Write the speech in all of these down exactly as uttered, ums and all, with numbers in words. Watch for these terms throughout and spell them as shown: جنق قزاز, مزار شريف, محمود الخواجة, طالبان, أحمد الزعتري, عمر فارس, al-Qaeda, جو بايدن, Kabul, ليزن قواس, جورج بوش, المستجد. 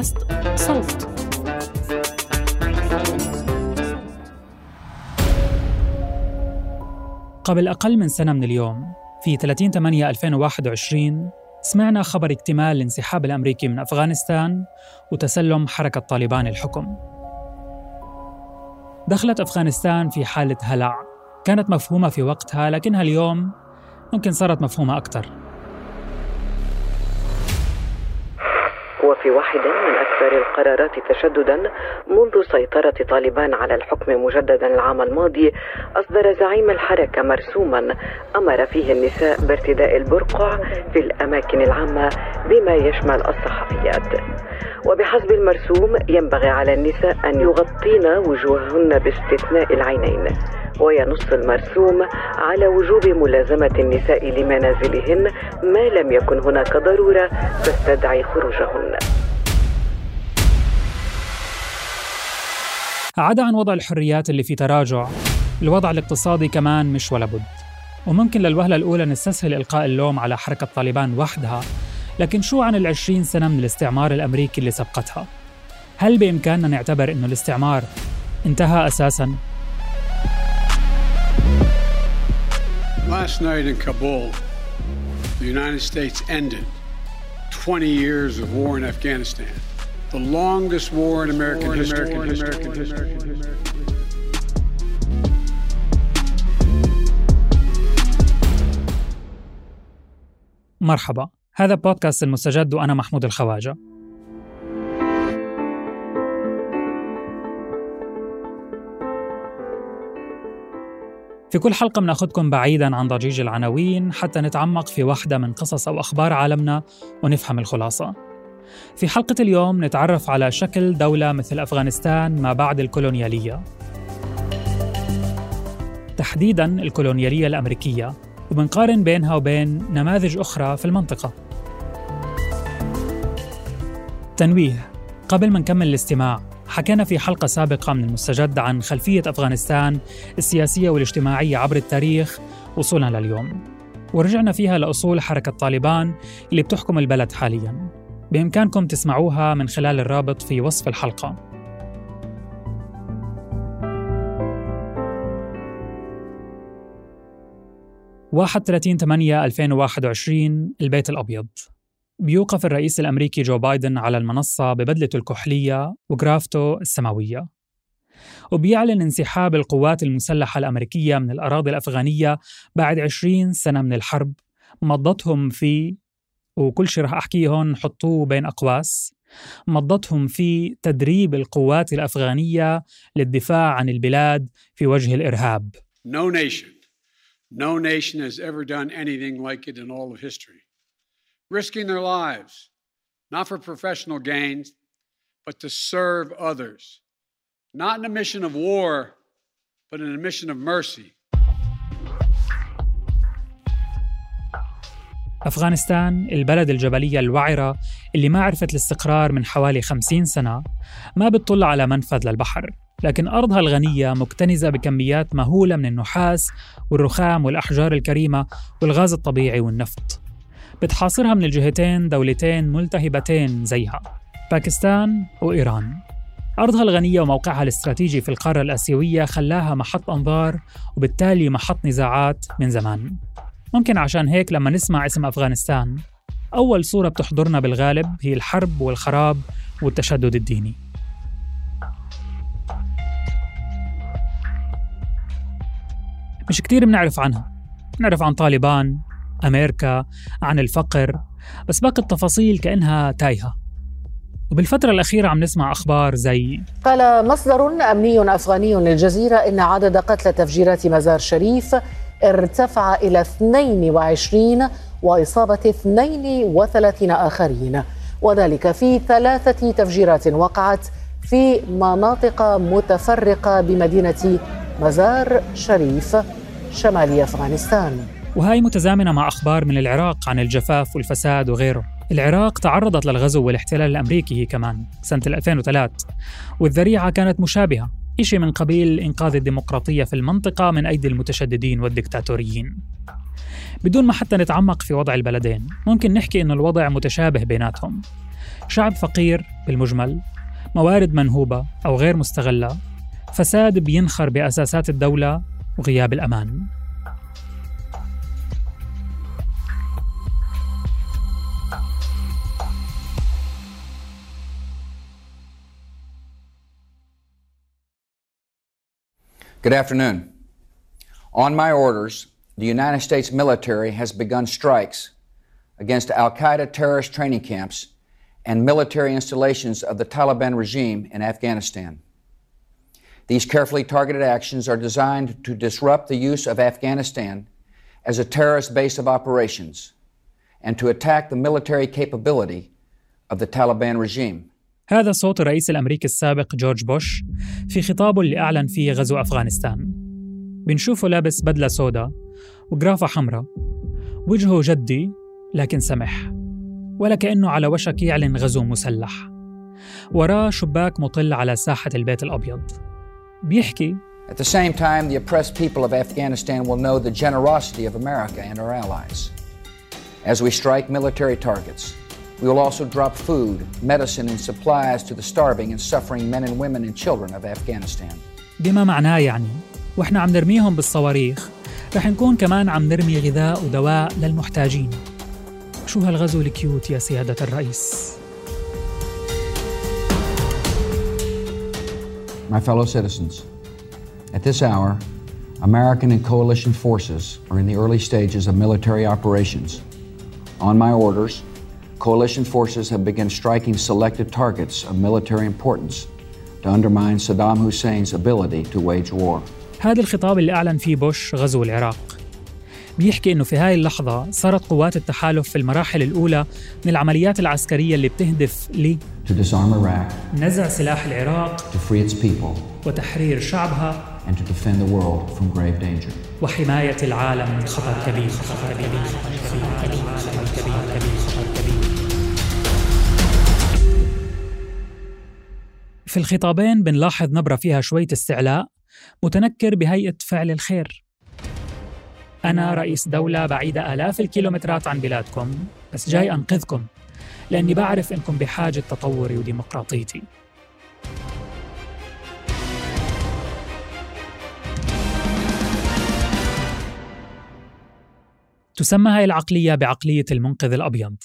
بودكاست صوت. قبل أقل من سنة من اليوم في ثلاثين ثمانية ألفين وواحد وعشرين سمعنا خبر اكتمال الانسحاب الأمريكي من أفغانستان وتسلم حركة طالبان الحكم. دخلت أفغانستان في حالة هلع، كانت مفهومة في وقتها لكنها اليوم ممكن صارت مفهومة أكثر. وفي واحد من أكثر القرارات تشدداً منذ سيطرة طالبان على الحكم مجدداً العام الماضي، أصدر زعيم الحركة مرسوماً أمر فيه النساء بارتداء البرقع في الأماكن العامة بما يشمل الصحفيات. وبحسب المرسوم ينبغي على النساء أن يغطين وجوههن باستثناء العينين، وينص المرسوم على وجوب ملازمة النساء لمنازلهن ما لم يكن هناك ضرورة تستدعي خروجهن. عدا عن وضع الحريات اللي في تراجع، الوضع الاقتصادي كمان مش ولا بد. وممكن للوهلة الأولى نستسهل إلقاء اللوم على حركة طالبان وحدها، لكن شو عن العشرين سنة من الاستعمار الأمريكي اللي سبقتها؟ هل بإمكاننا نعتبر إنه الاستعمار انتهى أساساً؟ Last night in Kabul, the United States ended twenty years of war in Afghanistan, the longest war in American history. مرحبا، هذا بودكاست المستجد وأنا محمود الخواجة. في كل حلقة بناخدكم بعيداً عن ضجيج العناوين حتى نتعمق في واحدة من قصص أو أخبار عالمنا ونفهم الخلاصة. في حلقة اليوم نتعرف على شكل دولة مثل أفغانستان ما بعد الكولونيالية، تحديداً الكولونيالية الأمريكية، وبنقارن بينها وبين نماذج أخرى في المنطقة. تنويه، قبل ما نكمل الاستماع، حكينا في حلقة سابقة من المستجد عن خلفية أفغانستان السياسية والاجتماعية عبر التاريخ وصولاً لليوم، ورجعنا فيها لأصول حركة طالبان اللي بتحكم البلد حالياً. بإمكانكم تسمعوها من خلال الرابط في وصف الحلقة. واحد وثلاثين ثمانية ألفين وواحد وعشرين، البيت الأبيض. بيوقف الرئيس الأمريكي جو بايدن على المنصة ببدلته الكحلية وجرافته السماوية، وبيعلن انسحاب القوات المسلحة الأمريكية من الأراضي الأفغانية بعد عشرين سنة من الحرب مضتهم في، وكل شيء رح أحكيهن حطوه بين أقواس، مضتهم في تدريب القوات الأفغانية للدفاع عن البلاد في وجه الإرهاب. No nation, no nation has ever done anything like it in all of history. Risking their lives, not for professional gains, but to serve others. Not in a mission of war, but in a mission of mercy. أفغانستان، البلد الجبلية الوعرة اللي ما عرفت الاستقرار من حوالي خمسين سنة، ما بتطل على منفذ للبحر، لكن أرضها الغنية مكتنزة بكميات مهولة من النحاس والرخام والأحجار الكريمة والغاز الطبيعي والنفط. بتحاصرها من الجهتين دولتين ملتهبتين زيها، باكستان وإيران. أرضها الغنية وموقعها الاستراتيجي في القارة الآسيوية خلاها محط أنظار وبالتالي محط نزاعات من زمان. ممكن عشان هيك لما نسمع اسم أفغانستان أول صورة بتحضرنا بالغالب هي الحرب والخراب والتشدد الديني. مش كتير بنعرف عنها، بنعرف عن طالبان، أمريكا، عن الفقر، بس باقي التفاصيل كأنها تايهة. وبالفترة الأخيرة عم نسمع أخبار زي: قال مصدر أمني أفغاني للجزيرة إن عدد قتلى تفجيرات مزار شريف ارتفع إلى اثنين وعشرين وإصابة اثنين وثلاثين آخرين، وذلك في ثلاثة تفجيرات وقعت في مناطق متفرقة بمدينة مزار شريف شمال أفغانستان. وهي متزامنة مع أخبار من العراق عن الجفاف والفساد وغيره. العراق تعرضت للغزو والاحتلال الأمريكي كمان سنة ألفين وثلاثة، والذريعة كانت مشابهة، إشي من قبيل إنقاذ الديمقراطية في المنطقة من أيدي المتشددين والدكتاتوريين. بدون ما حتى نتعمق في وضع البلدين، ممكن نحكي إنه الوضع متشابه بيناتهم، شعب فقير بالمجمل، موارد منهوبة أو غير مستغلة، فساد بينخر بأساسات الدولة وغياب الأمان. Good afternoon. On my orders, the United States military has begun strikes against al-Qaeda terrorist training camps and military installations of the Taliban regime in Afghanistan. These carefully targeted actions are designed to disrupt the use of Afghanistan as a terrorist base of operations and to attack the military capability of the Taliban regime. هذا صوت الرئيس الأمريكي السابق جورج بوش في خطابه اللي أعلن فيه غزو أفغانستان. بنشوفه لابس بدلة سوداء وجرافة حمراء، وجهه جدي لكن سمح، ولا كأنه على وشك يعلن غزو مسلح. وراه شباك مطل على ساحة البيت الأبيض. بيحكي At the same time, the oppressed people of Afghanistan will know the generosity of America and our allies. As we strike military targets, we will also drop food, medicine and supplies to the starving and suffering men and women and children of Afghanistan. بما معناه يعني واحنا عم نرميهم بالصواريخ رح نكون كمان عم نرمي غذاء ودواء للمحتاجين. شو هالغزو الكيوت يا سيادة الرئيس. My fellow citizens, at this hour, American and coalition forces are in the early stages of military operations. On my orders, coalition forces have begun striking selected targets of military importance to undermine Saddam Hussein's ability to wage war. هذا الخطاب اللي أعلن فيه بوش غزو العراق. بيحكي إنه في هاي اللحظة صارت قوات التحالف في المراحل الأولى من العمليات العسكرية اللي بتهدف ل to disarm Iraq, نزع سلاح العراق, to free its people, وتحرير شعبها, and to defend the world from grave danger, وحماية العالم من خطر كبير. خطر كبير. خطر كبير. خطر كبير. خطر كبير. في الخطابين بنلاحظ نبرة فيها شوية استعلاء متنكر بهيئة فعل الخير. أنا رئيس دولة بعيدة آلاف الكيلومترات عن بلادكم، بس جاي أنقذكم لأني بعرف إنكم بحاجة تطوري وديمقراطيتي. تسمى هاي العقلية بعقلية المنقذ الأبيض.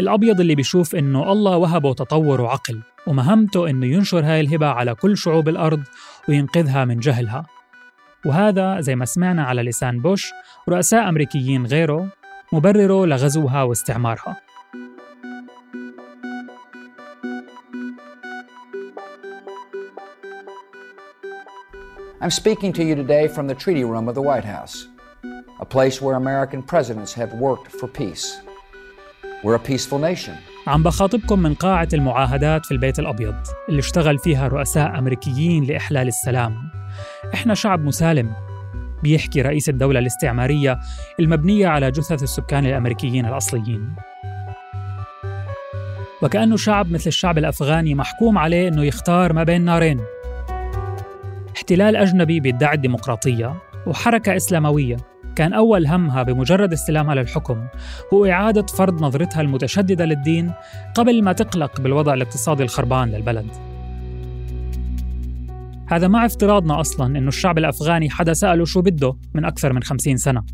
الأبيض اللي بيشوف إنه الله وهبه تطور وعقل ومهمته إنه ينشر هاي الهبة على كل شعوب الأرض وينقذها من جهلها. وهذا زي ما سمعنا على لسان بوش ورؤساء أمريكيين غيره مبرره لغزوها واستعمارها. I'm speaking to you today from the Treaty Room of the White House, a place where American presidents have worked for peace. We're a peaceful nation. عم بخاطبكم من قاعة المعاهدات في البيت الأبيض اللي اشتغل فيها رؤساء أمريكيين لإحلال السلام. إحنا شعب مسالم، بيحكي رئيس الدولة الاستعمارية المبنية على جثث السكان الأمريكيين الأصليين. وكأنه شعب مثل الشعب الأفغاني محكوم عليه إنه يختار ما بين نارين، احتلال أجنبي بيدعي الديمقراطية وحركة إسلاموية كان أول همها بمجرد استلامها للحكم هو إعادة فرض نظرتها المتشددة للدين قبل ما تقلق بالوضع الاقتصادي الخربان للبلد. هذا مع افتراضنا أصلاً إنه الشعب الأفغاني حدا سأله شو بده من أكثر من خمسين سنة.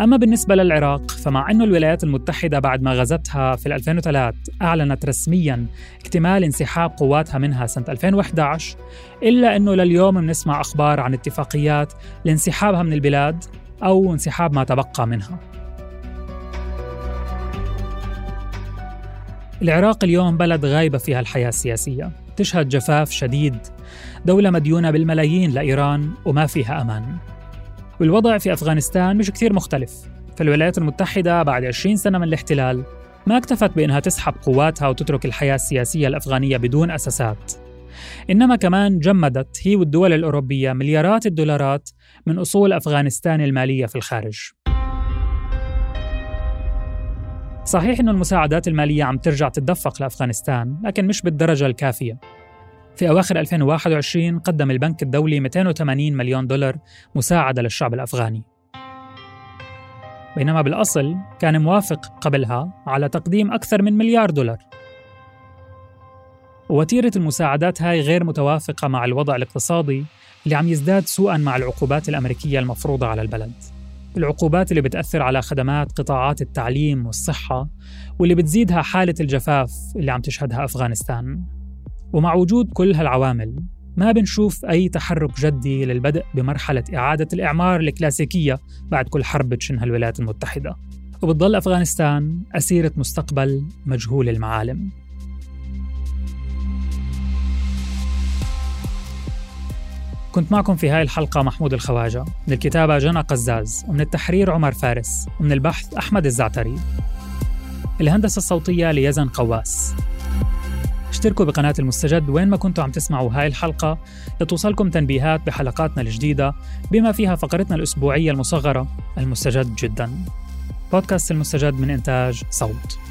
أما بالنسبة للعراق فمع أنه الولايات المتحدة بعد ما غزتها في ألفين وثلاثة أعلنت رسمياً اكتمال انسحاب قواتها منها سنة ألفين وإحدى عشر، إلا أنه لليوم بنسمع أخبار عن اتفاقيات لانسحابها من البلاد أو انسحاب ما تبقى منها. العراق اليوم بلد غايبة فيها الحياة السياسية، تشهد جفاف شديد، دولة مديونة بالملايين لإيران وما فيها أمان. والوضع في أفغانستان مش كتير مختلف، فالولايات المتحدة بعد عشرين سنة من الاحتلال ما اكتفت بأنها تسحب قواتها وتترك الحياة السياسية الأفغانية بدون أساسات، إنما كمان جمدت هي والدول الأوروبية مليارات الدولارات من أصول أفغانستان المالية في الخارج. صحيح إنه المساعدات المالية عم ترجع تتدفق لأفغانستان، لكن مش بالدرجة الكافية. في أواخر ألفين وواحد وعشرين قدم البنك الدولي مئتين وثمانين مليون دولار مساعدة للشعب الأفغاني. بينما بالأصل كان موافق قبلها على تقديم أكثر من مليار دولار. وتيرة المساعدات هاي غير متوافقة مع الوضع الاقتصادي اللي عم يزداد سوءاً مع العقوبات الأمريكية المفروضة على البلد. العقوبات اللي بتأثر على خدمات قطاعات التعليم والصحة، واللي بتزيدها حالة الجفاف اللي عم تشهدها أفغانستان. ومع وجود كل هالعوامل، ما بنشوف أي تحرك جدي للبدء بمرحلة إعادة الإعمار الكلاسيكية بعد كل حرب بتشنها الولايات المتحدة، وبتضل أفغانستان أسيرة مستقبل مجهول المعالم. كنت معكم في هاي الحلقة محمود الخواجة، من الكتابة جنق قزاز، ومن التحرير عمر فارس، ومن البحث أحمد الزعتري. الهندسة الصوتية ليزن قواس. اشتركوا بقناة المستجد وين ما كنتوا عم تسمعوا هاي الحلقة لتوصلكم تنبيهات بحلقاتنا الجديدة، بما فيها فقرتنا الأسبوعية المصغرة المستجد جداً. بودكاست المستجد من إنتاج صوت.